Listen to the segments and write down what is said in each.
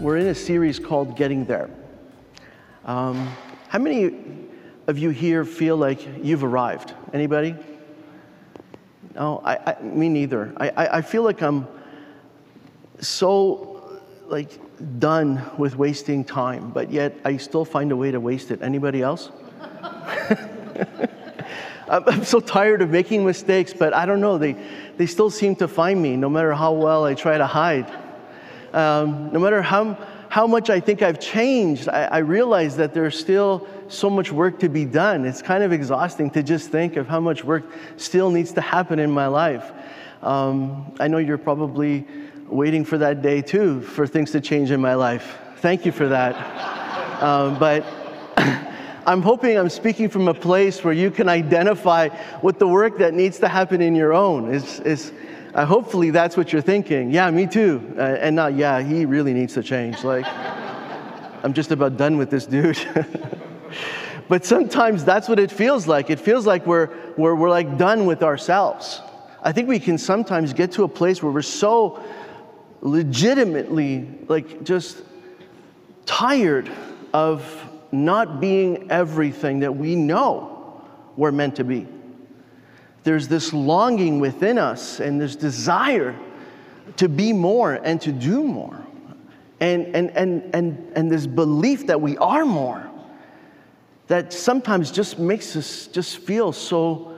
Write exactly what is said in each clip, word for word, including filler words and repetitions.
We're in a series called Getting There. Um, how many of you here feel like you've arrived? Anybody? No, I, I, me neither. I, I, I feel like I'm so like done with wasting time, but yet I still find a way to waste it. Anybody else? I'm, I'm so tired of making mistakes, but I don't know. They, they still seem to find me, no matter how well I try to hide. Um, no matter how how much I think I've changed, I, I realize that there's still so much work to be done. It's kind of exhausting to just think of how much work still needs to happen in my life. Um, I know you're probably waiting for that day too, for things to change in my life. Thank you for that. um, but I'm hoping I'm speaking from a place where you can identify with the work that needs to happen in your own. It's, it's, Uh, hopefully that's what you're thinking. Yeah, me too. Uh, and not, yeah, he really needs to change. Like, I'm just about done with this dude. But sometimes that's what it feels like. It feels like we're, we're, we're like done with ourselves. I think we can sometimes get to a place where we're so legitimately like just tired of not being everything that we know we're meant to be. There's this longing within us and this desire to be more and to do more. And, and, and, and, and this belief that we are more that sometimes just makes us just feel so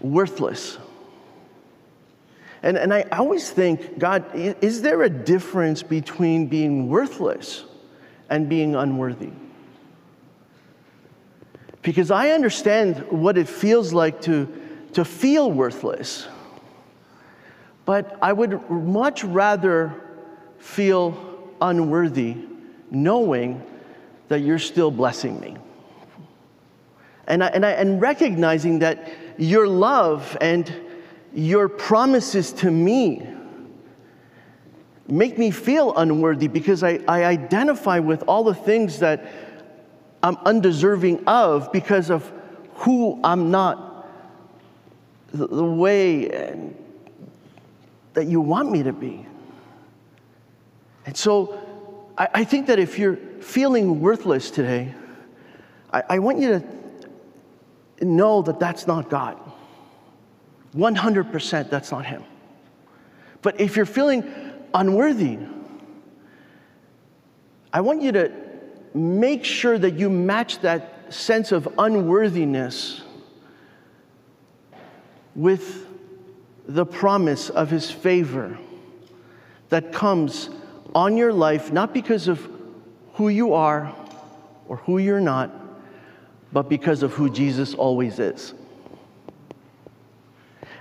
worthless. And, and I always think, God, is there a difference between being worthless and being unworthy? Because I understand what it feels like to, to feel worthless. But I would much rather feel unworthy knowing that you're still blessing me. And, I, and, I, and recognizing that your love and your promises to me make me feel unworthy because I, I identify with all the things that I'm undeserving of because of who I'm not, the, the way and, that you want me to be. And so I, I think that if you're feeling worthless today, I, I want you to know that that's not God. one hundred percent that's not Him. But if you're feeling unworthy, I want you to make sure that you match that sense of unworthiness with the promise of His favor that comes on your life, not because of who you are or who you're not, but because of who Jesus always is.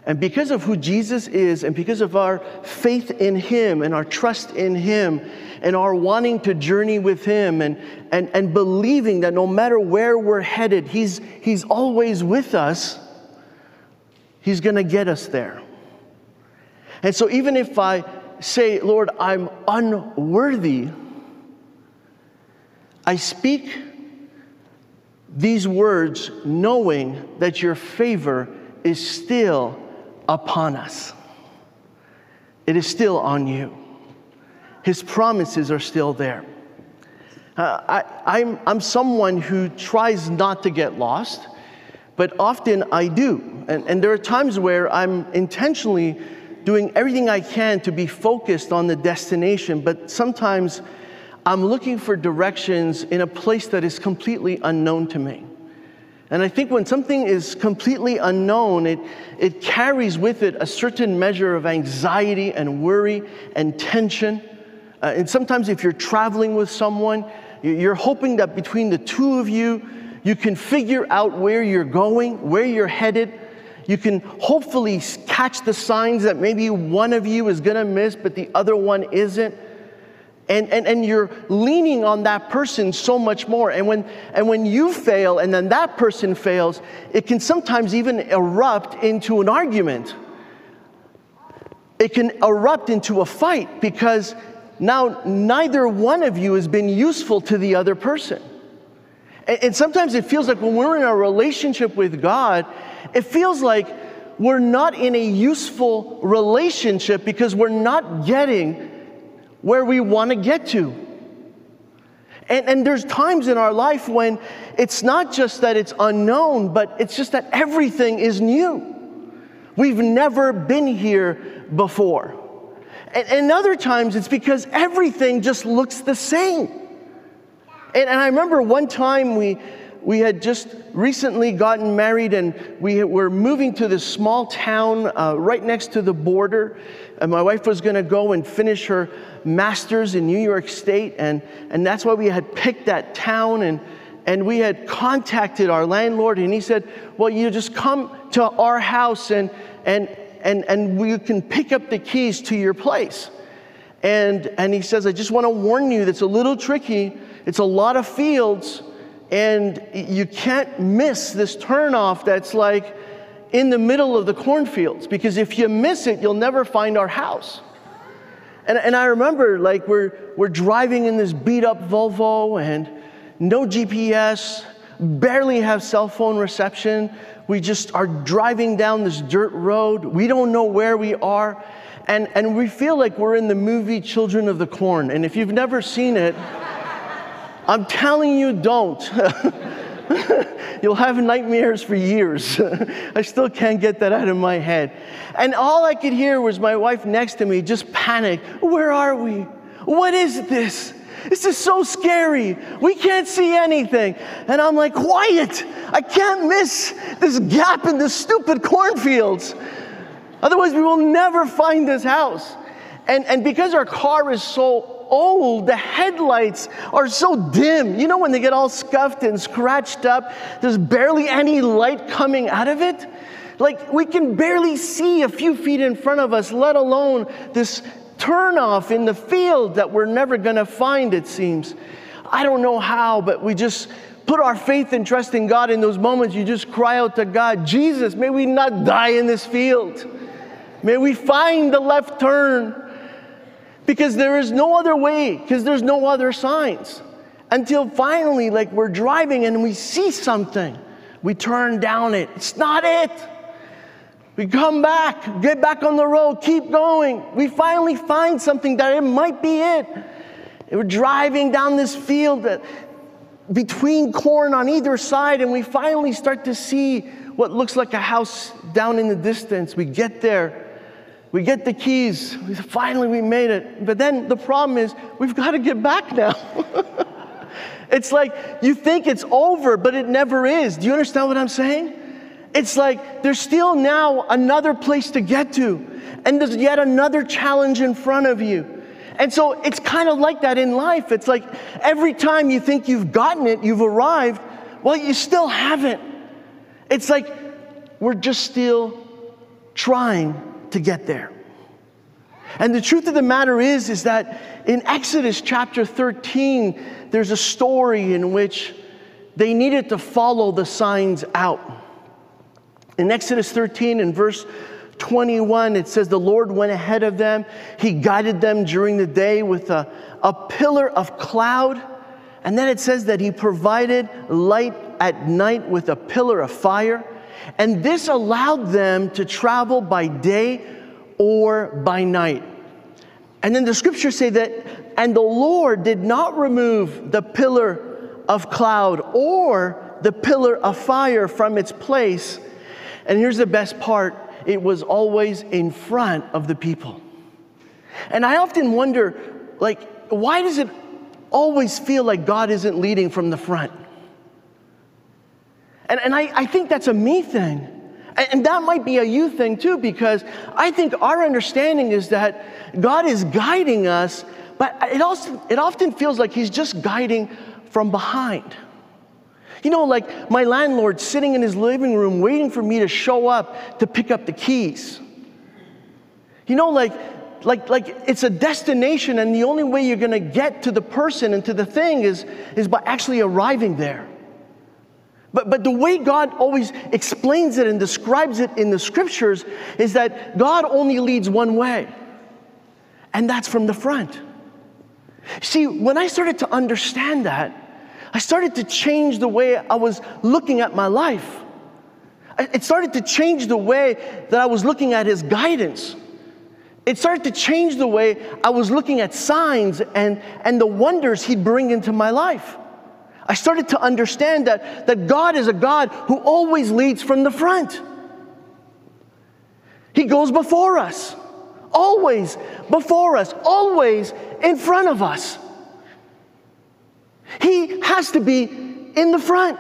And because of who Jesus is, and because of our faith in Him, and our trust in Him, and our wanting to journey with Him, and, and, and believing that no matter where we're headed, He's, he's always with us, He's going to get us there. And so even if I say, Lord, I'm unworthy, I speak these words knowing that your favor is still upon us. It is still on you. His promises are still there. Uh, I, I'm, I'm someone who tries not to get lost, but often I do. And, and there are times where I'm intentionally doing everything I can to be focused on the destination, but sometimes I'm looking for directions in a place that is completely unknown to me. And I think when something is completely unknown, it, it carries with it a certain measure of anxiety and worry and tension. Uh, and sometimes if you're traveling with someone, you're hoping that between the two of you, you can figure out where you're going, where you're headed. You can hopefully catch the signs that maybe one of you is going to miss, but the other one isn't. And, and, and you're leaning on that person so much more. And when, and when you fail and then that person fails, it can sometimes even erupt into an argument. It can erupt into a fight because now neither one of you has been useful to the other person. And, and sometimes it feels like when we're in a relationship with God, it feels like we're not in a useful relationship because we're not getting where we want to get to. And, and there's times in our life when it's not just that it's unknown, but it's just that everything is new. We've never been here before. And, and other times it's because everything just looks the same. And, and I remember one time we we had just recently gotten married, and we were moving to this small town uh, right next to the border. And my wife was going to go and finish her master's in New York State, and, and that's why we had picked that town. And, and we had contacted our landlord, and he said, well, you just come to our house, and, and, and, and we can pick up the keys to your place. And, and he says, I just want to warn you, that's a little tricky. It's a lot of fields. And you can't miss this turnoff that's like in the middle of the cornfields, because if you miss it, you'll never find our house. And, and I remember, like, we're, we're driving in this beat-up Volvo and no G P S, barely have cell phone reception. We just are driving down this dirt road. We don't know where we are. And, and we feel like we're in the movie Children of the Corn. And if you've never seen it, I'm telling you, don't. You'll have nightmares for years. I still can't get that out of my head. And all I could hear was my wife next to me just panic. Where are we? What is this? This is so scary. We can't see anything. And I'm like, quiet. I can't miss this gap in the stupid cornfields. Otherwise, we will never find this house. And, and because our car is so old, the headlights are so dim. You know, when they get all scuffed and scratched up, there's barely any light coming out of it. Like, we can barely see a few feet in front of us, let alone this turnoff in the field that we're never going to find, it seems. I don't know how, but we just put our faith and trust in God. In those moments, you just cry out to God, Jesus, may we not die in this field. May we find the left turn. Because there is no other way, because there's no other signs. Until finally, like, we're driving and we see something. We turn down it. It's not it. We come back, get back on the road, keep going. We finally find something that it might be it. We're driving down this field between corn on either side, and we finally start to see what looks like a house down in the distance. We get there. We get the keys. We, finally, we made it. But then the problem is, we've got to get back now. It's like you think it's over, but it never is. Do you understand what I'm saying? It's like there's still now another place to get to, and there's yet another challenge in front of you. And so it's kind of like that in life. It's like every time you think you've gotten it, you've arrived, well, you still haven't. It's like we're just still trying to get there. And the truth of the matter is, is that in Exodus chapter thirteen, there's a story in which they needed to follow the signs out. In Exodus thirteen, in verse twenty-one, it says, the Lord went ahead of them. He guided them during the day with a, a pillar of cloud. And then it says that he provided light at night with a pillar of fire. And this allowed them to travel by day or by night. And then the scriptures say that, and the Lord did not remove the pillar of cloud or the pillar of fire from its place. And here's the best part. It was always in front of the people. And I often wonder, like, why does it always feel like God isn't leading from the front? And, and I, I think that's a me thing. And, and that might be a you thing too, because I think our understanding is that God is guiding us, but it, also, it often feels like he's just guiding from behind. You know, like my landlord sitting in his living room waiting for me to show up to pick up the keys. You know, like, like, like it's a destination, and the only way you're going to get to the person and to the thing is, is by actually arriving there. But, but the way God always explains it and describes it in the Scriptures is that God only leads one way, and that's from the front. See, when I started to understand that, I started to change the way I was looking at my life. It started to change the way that I was looking at His guidance. It started to change the way I was looking at signs and, and the wonders He'd bring into my life. I started to understand that, that God is a God who always leads from the front. He goes before us, always before us, always in front of us. He has to be in the front.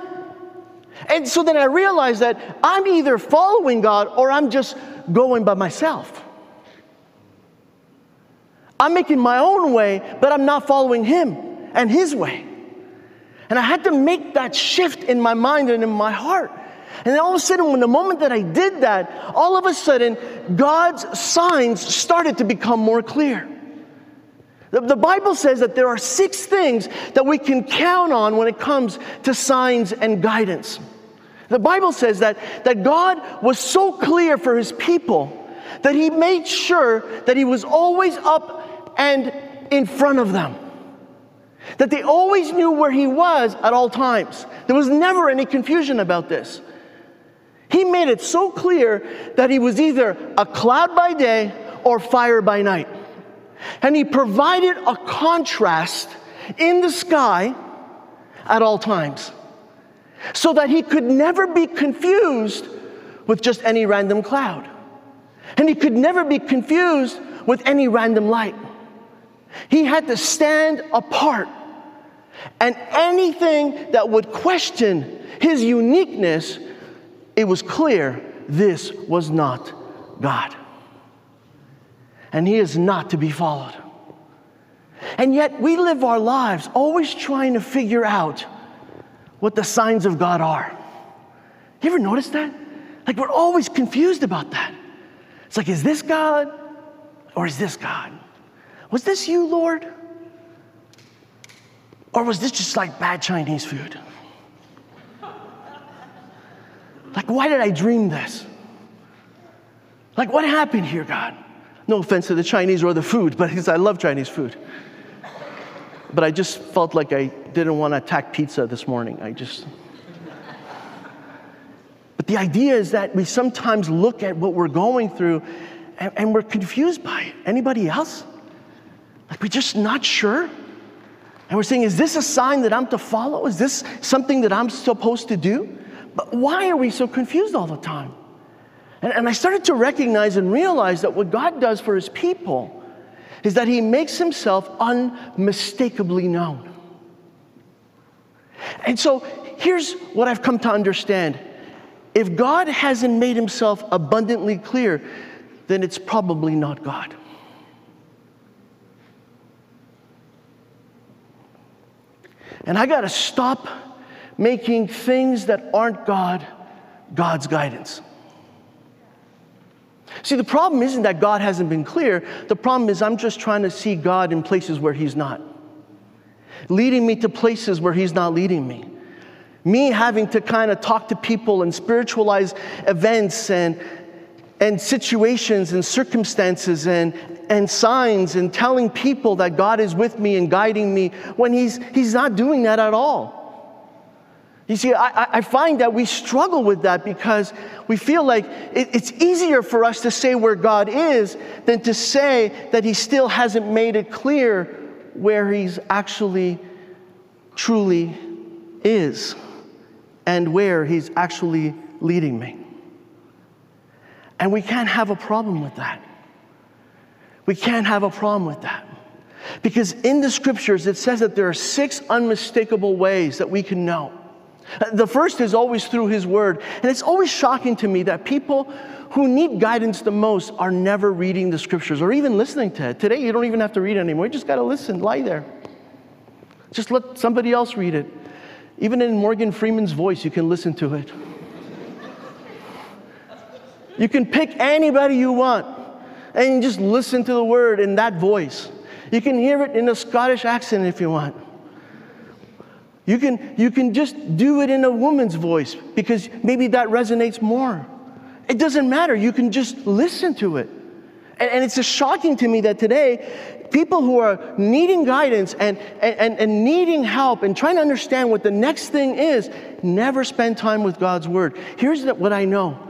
And so then I realized that I'm either following God or I'm just going by myself. I'm making my own way, but I'm not following Him and His way. And I had to make that shift in my mind and in my heart. And then all of a sudden, when the moment that I did that, all of a sudden, God's signs started to become more clear. The Bible says that there are six things that we can count on when it comes to signs and guidance. The Bible says that, that God was so clear for His people that He made sure that He was always up and in front of them. That they always knew where He was at all times. There was never any confusion about this. He made it so clear that He was either a cloud by day or fire by night. And He provided a contrast in the sky at all times so that He could never be confused with just any random cloud. And He could never be confused with any random light. He had to stand apart. And anything that would question His uniqueness, it was clear this was not God. And He is not to be followed. And yet we live our lives always trying to figure out what the signs of God are. You ever notice that? Like, we're always confused about that. It's like, is this God or is this God? Was this you, Lord? Or was this just like bad Chinese food? Like, why did I dream this? Like, what happened here, God? No offense to the Chinese or the food, but because I love Chinese food. But I just felt like I didn't want to attack pizza this morning. I just... But the idea is that we sometimes look at what we're going through and, and we're confused by it. Anybody else? Like, we're just not sure. And we're saying, is this a sign that I'm to follow? Is this something that I'm supposed to do? But why are we so confused all the time? And, and I started to recognize and realize that what God does for His people is that He makes Himself unmistakably known. And so here's what I've come to understand. If God hasn't made Himself abundantly clear, then it's probably not God. And I got to stop making things that aren't God, God's guidance. See, the problem isn't that God hasn't been clear. The problem is I'm just trying to see God in places where He's not. Leading me to places where He's not leading me. Me having to kind of talk to people and spiritualize events and, and situations and circumstances and, and signs and telling people that God is with me and guiding me when He's, he's not doing that at all. You see, I, I find that we struggle with that because we feel like it, it's easier for us to say where God is than to say that He still hasn't made it clear where He's actually truly is and where He's actually leading me. And we can't have a problem with that. We can't have a problem with that. Because in the Scriptures, it says that there are six unmistakable ways that we can know. The first is always through His Word. And it's always shocking to me that people who need guidance the most are never reading the Scriptures or even listening to it. Today, you don't even have to read it anymore. You just got to listen, lie there. Just let somebody else read it. Even in Morgan Freeman's voice, you can listen to it. You can pick anybody you want and just listen to the word in that voice. You can hear it in a Scottish accent if you want. You can, you can just do it in a woman's voice because maybe that resonates more. It doesn't matter. You can just listen to it. And, and it's just shocking to me that today, people who are needing guidance and, and, and needing help and trying to understand what the next thing is, never spend time with God's word. Here's what I know.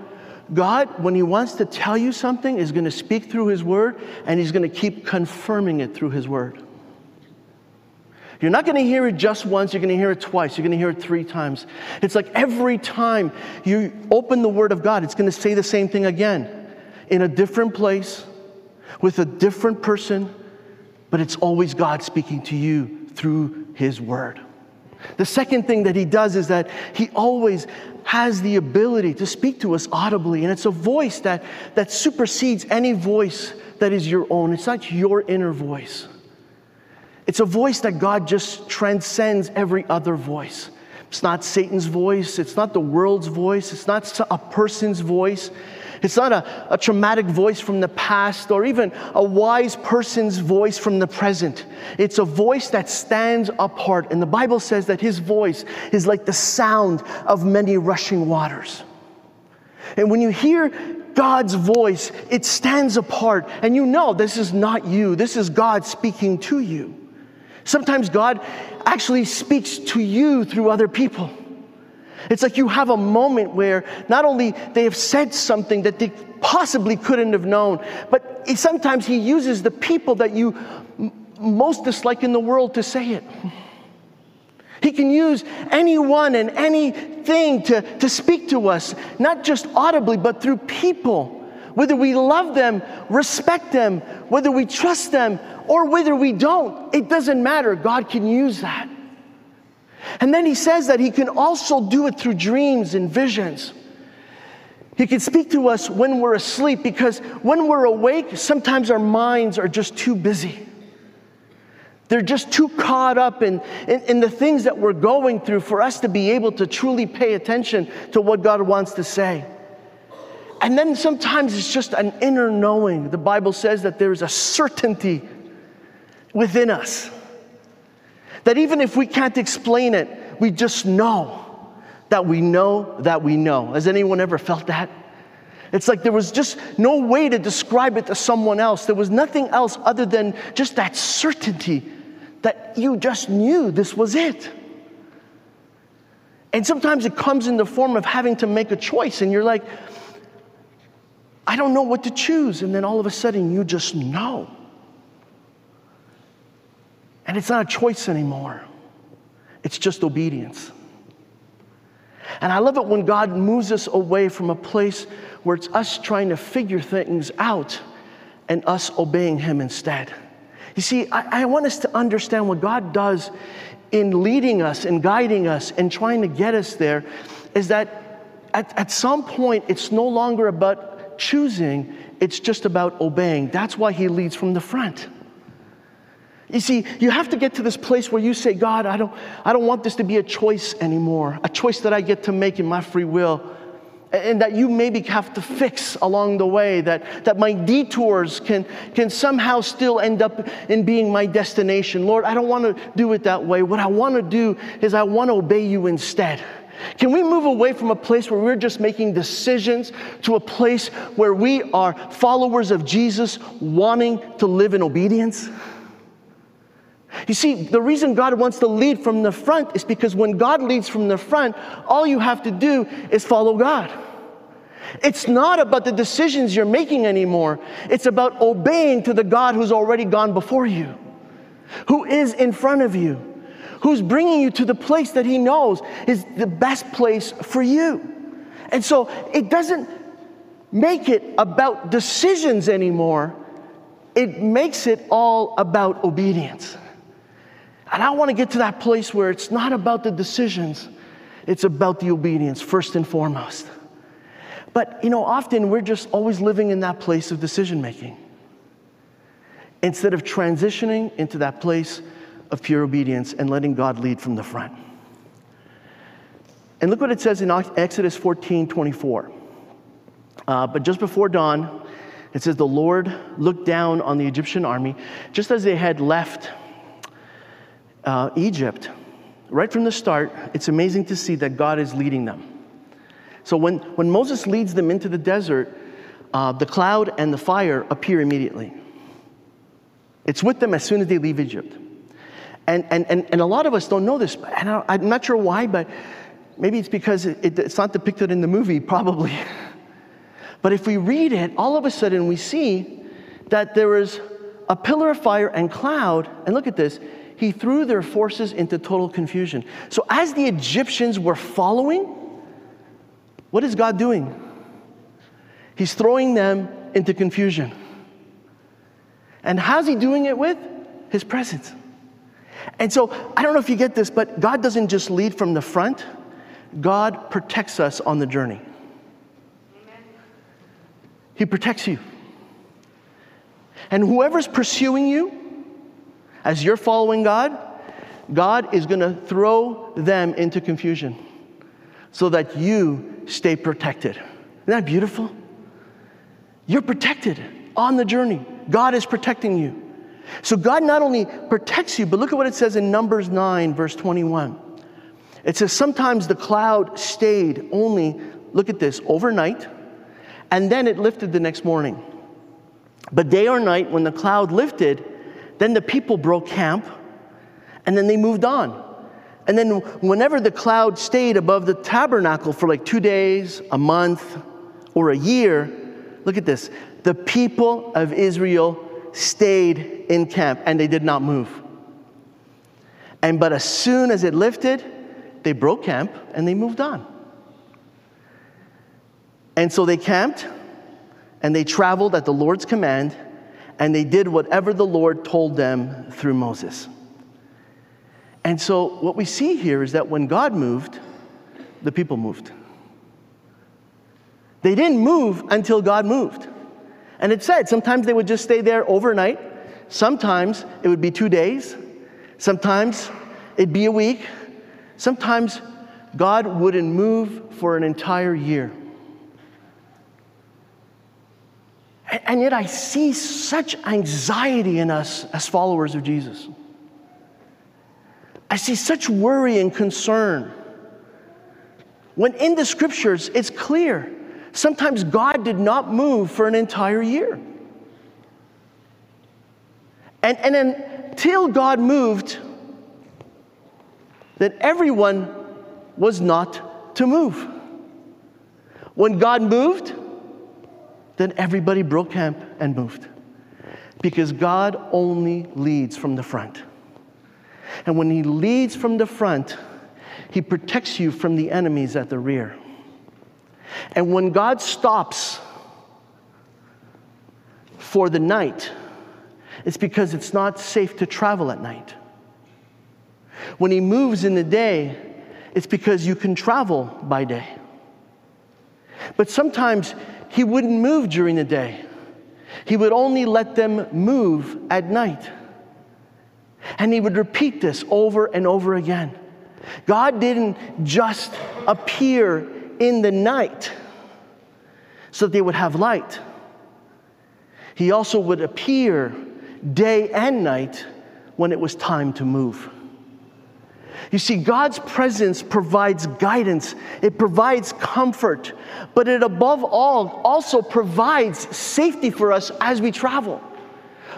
God, when he wants to tell you something, is going to speak through his word, and he's going to keep confirming it through his word. You're not going to hear it just once. You're going to hear it twice. You're going to hear it three times. It's like every time you open the word of God, it's going to say the same thing again in a different place with a different person, but it's always God speaking to you through his word. The second thing that he does is that he always has the ability to speak to us audibly, and it's a voice that, that supersedes any voice that is your own. It's not your inner voice. It's a voice that God just transcends every other voice. It's not Satan's voice. It's not the world's voice. It's not a person's voice. It's not a, a traumatic voice from the past or even a wise person's voice from the present. It's a voice that stands apart. And the Bible says that his voice is like the sound of many rushing waters. And when you hear God's voice, it stands apart. And you know this is not you. This is God speaking to you. Sometimes God actually speaks to you through other people. It's like you have a moment where not only they have said something that they possibly couldn't have known, but sometimes he uses the people that you most dislike in the world to say it. He can use anyone and anything to, to speak to us, not just audibly, but through people. Whether we love them, respect them, whether we trust them, or whether we don't, it doesn't matter. God can use that. And then he says that he can also do it through dreams and visions. He can speak to us when we're asleep, because when we're awake, sometimes our minds are just too busy. They're just too caught up in, in, in the things that we're going through for us to be able to truly pay attention to what God wants to say. And then sometimes it's just an inner knowing. The Bible says that there is a certainty within us, that even if we can't explain it, we just know that we know that we know. Has anyone ever felt that? It's like there was just no way to describe it to someone else. There was nothing else other than just that certainty that you just knew this was it. And sometimes it comes in the form of having to make a choice, and you're like, I don't know what to choose. And then all of a sudden, you just know. And it's not a choice anymore. It's just obedience. And I love it when God moves us away from a place where it's us trying to figure things out and us obeying him instead. You see, I, I want us to understand what God does in leading us and guiding us and trying to get us there is that at, at some point, it's no longer about choosing. It's just about obeying. That's why he leads from the front. You see, you have to get to this place where you say, God, I don't, I don't want this to be a choice anymore, a choice that I get to make in my free will, and that you maybe have to fix along the way, that, that my detours can, can somehow still end up in being my destination. Lord, I don't want to do it that way. What I want to do is I want to obey you instead. Can we move away from a place where we're just making decisions to a place where we are followers of Jesus wanting to live in obedience? You see, the reason God wants to lead from the front is because when God leads from the front, all you have to do is follow God. It's not about the decisions you're making anymore. It's about obeying to the God who's already gone before you, who is in front of you, who's bringing you to the place that he knows is the best place for you. And so it doesn't make it about decisions anymore. It makes it all about obedience. And I want to get to that place where it's not about the decisions, it's about the obedience first and foremost. But, you know, often we're just always living in that place of decision-making instead of transitioning into that place of pure obedience and letting God lead from the front. And look what it says in Exodus fourteen twenty-four. Uh, but just before dawn, it says, the Lord looked down on the Egyptian army just as they had left uh, Egypt. Right from the start, it's amazing to see that God is leading them. So when, when Moses leads them into the desert, uh, the cloud and the fire appear immediately. It's with them as soon as they leave Egypt. And, and, and, and a lot of us don't know this, and I, I'm not sure why, but maybe it's because it, it, it's not depicted in the movie, probably. But if we read it, all of a sudden we see that there is a pillar of fire and cloud, and look at this, he threw their forces into total confusion. So as the Egyptians were following, what is God doing? He's throwing them into confusion. And how's he doing it? With his presence. And so, I don't know if you get this, but God doesn't just lead from the front. God protects us on the journey. Amen. He protects you. And whoever's pursuing you, as you're following God, God is going to throw them into confusion, so that you stay protected. Isn't that beautiful? You're protected on the journey. God is protecting you. So God not only protects you, but look at what it says in Numbers nine, verse twenty-one. It says, sometimes the cloud stayed only, look at this, overnight, and then it lifted the next morning. But day or night, when the cloud lifted, then the people broke camp, and then they moved on. And then whenever the cloud stayed above the tabernacle for like two days, a month, or a year, look at this, the people of Israel stayed in camp and they did not move. And but as soon as it lifted, they broke camp and they moved on. And so they camped and they traveled at the Lord's command, and they did whatever the Lord told them through Moses. And so what we see here is that when God moved, the people moved. They didn't move until God moved. And it said sometimes they would just stay there overnight. Sometimes it would be two days. Sometimes it'd be a week. Sometimes God wouldn't move for an entire year. And yet I see such anxiety in us as followers of Jesus. I see such worry and concern. When in the scriptures, it's clear. Sometimes God did not move for an entire year. And, and until God moved, then everyone was not to move. When God moved, then everybody broke camp and moved. Because God only leads from the front. And when he leads from the front, he protects you from the enemies at the rear. And when God stops for the night, it's because it's not safe to travel at night. When he moves in the day, it's because you can travel by day. But sometimes he wouldn't move during the day. He would only let them move at night. And he would repeat this over and over again. God didn't just appear in the night so that they would have light. He also would appear day and night when it was time to move. You see, God's presence provides guidance. It provides comfort. But it above all also provides safety for us as we travel.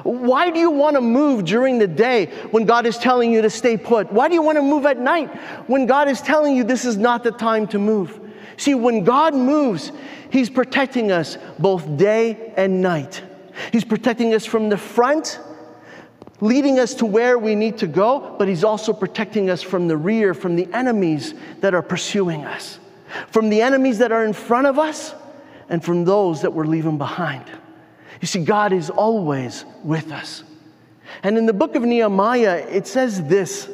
Why do you want to move during the day when God is telling you to stay put? Why do you want to move at night when God is telling you this is not the time to move? See, when God moves, he's protecting us both day and night. He's protecting us from the front, leading us to where we need to go, but he's also protecting us from the rear, from the enemies that are pursuing us, from the enemies that are in front of us, and from those that we're leaving behind. You see, God is always with us. And in the book of Nehemiah, it says this.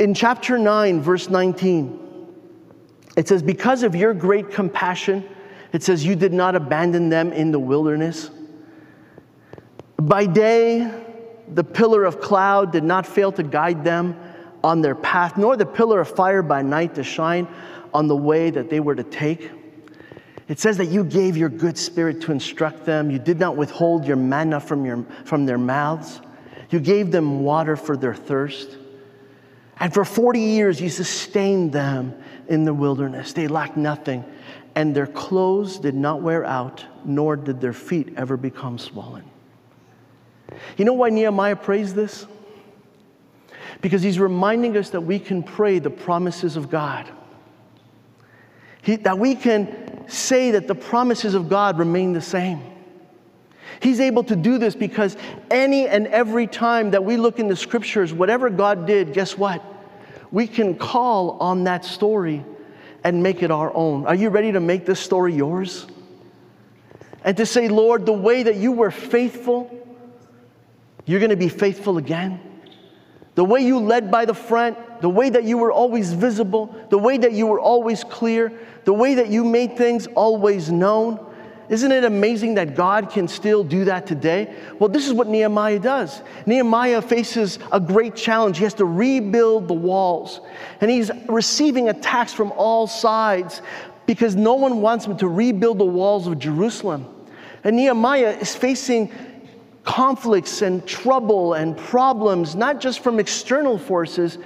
In chapter nine, verse nineteen, it says, because of your great compassion, it says, you did not abandon them in the wilderness. By day, the pillar of cloud did not fail to guide them. on their path, nor the pillar of fire by night to shine on the way that they were to take. It says that you gave your good spirit to instruct them. You did not withhold your manna from, your, from their mouths. You gave them water for their thirst. And for forty years, you sustained them in the wilderness. They lacked nothing. And their clothes did not wear out, nor did their feet ever become swollen. You know why Nehemiah prays this? Because he's reminding us that we can pray the promises of God. He, that we can say that the promises of God remain the same. He's able to do this because any and every time that we look in the scriptures, whatever God did, guess what? We can call on that story and make it our own. Are you ready to make this story yours? And to say, Lord, the way that you were faithful, you're going to be faithful again. The way you led by the front, the way that you were always visible, the way that you were always clear, the way that you made things always known. Isn't it amazing that God can still do that today? Well, this is what Nehemiah does. Nehemiah faces a great challenge. He has to rebuild the walls. And he's receiving attacks from all sides because no one wants him to rebuild the walls of Jerusalem. And Nehemiah is facing conflicts and trouble and problems, not just from external forces.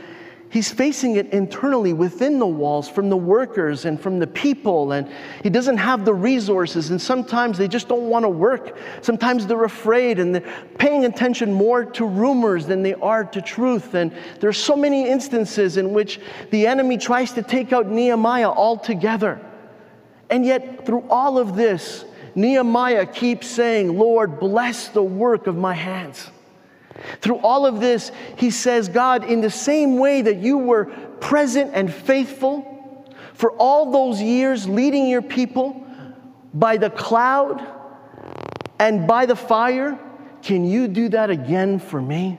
He's facing it internally within the walls, from the workers and from the people, and he doesn't have the resources, and sometimes they just don't want to work. Sometimes they're afraid, and they're paying attention more to rumors than they are to truth, and there's so many instances in which the enemy tries to take out Nehemiah altogether. And yet, through all of this, Nehemiah keeps saying, Lord, bless the work of my hands. Through all of this, he says, God, in the same way that you were present and faithful for all those years leading your people by the cloud and by the fire, can you do that again for me?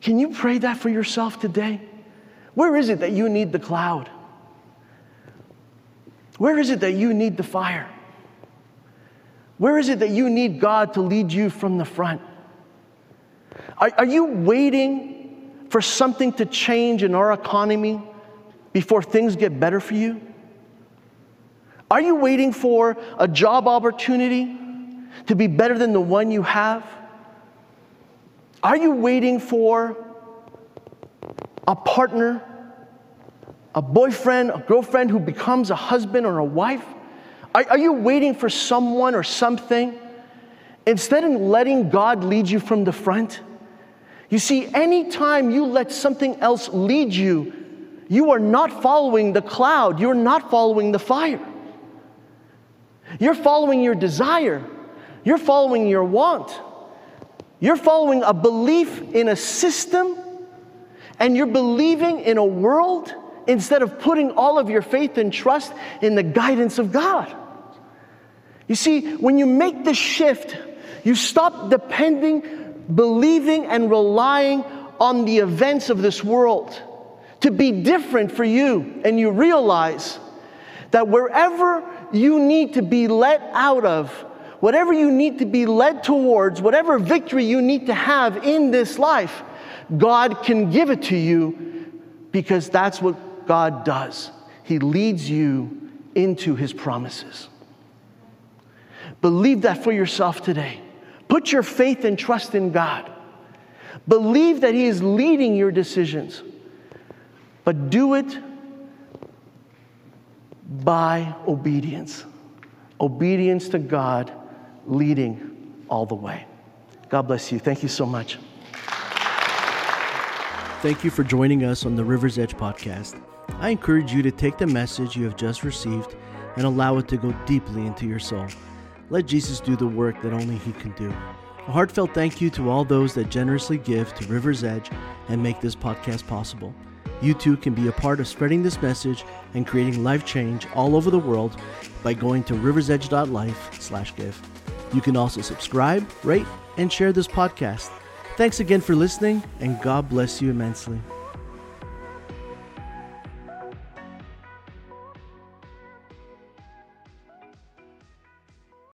Can you pray that for yourself today? Where is it that you need the cloud? Where is it that you need the fire? Where is it that you need God to lead you from the front? Are, are you waiting for something to change in our economy before things get better for you? Are you waiting for a job opportunity to be better than the one you have? Are you waiting for a partner, a boyfriend, a girlfriend who becomes a husband or a wife? Are, are you waiting for someone or something instead of letting God lead you from the front? You see, anytime you let something else lead you, you are not following the cloud. You're not following the fire. You're following your desire. You're following your want. You're following a belief in a system, and you're believing in a world instead of putting all of your faith and trust in the guidance of God. You see, when you make the shift, you stop depending, believing, and relying on the events of this world to be different for you, and you realize that wherever you need to be let out of, whatever you need to be led towards, whatever victory you need to have in this life, God can give it to you because that's what God does. He leads you into His promises. Believe that for yourself today. Put your faith and trust in God. Believe that He is leading your decisions. But do it by obedience. Obedience to God leading all the way. God bless you. Thank you so much. Thank you for joining us on the River's Edge podcast. I encourage you to take the message you have just received and allow it to go deeply into your soul. Let Jesus do the work that only He can do. A heartfelt thank you to all those that generously give to River's Edge and make this podcast possible. You too can be a part of spreading this message and creating life change all over the world by going to riversedge.life slash give. You can also subscribe, rate, and share this podcast. Thanks again for listening, and God bless you immensely.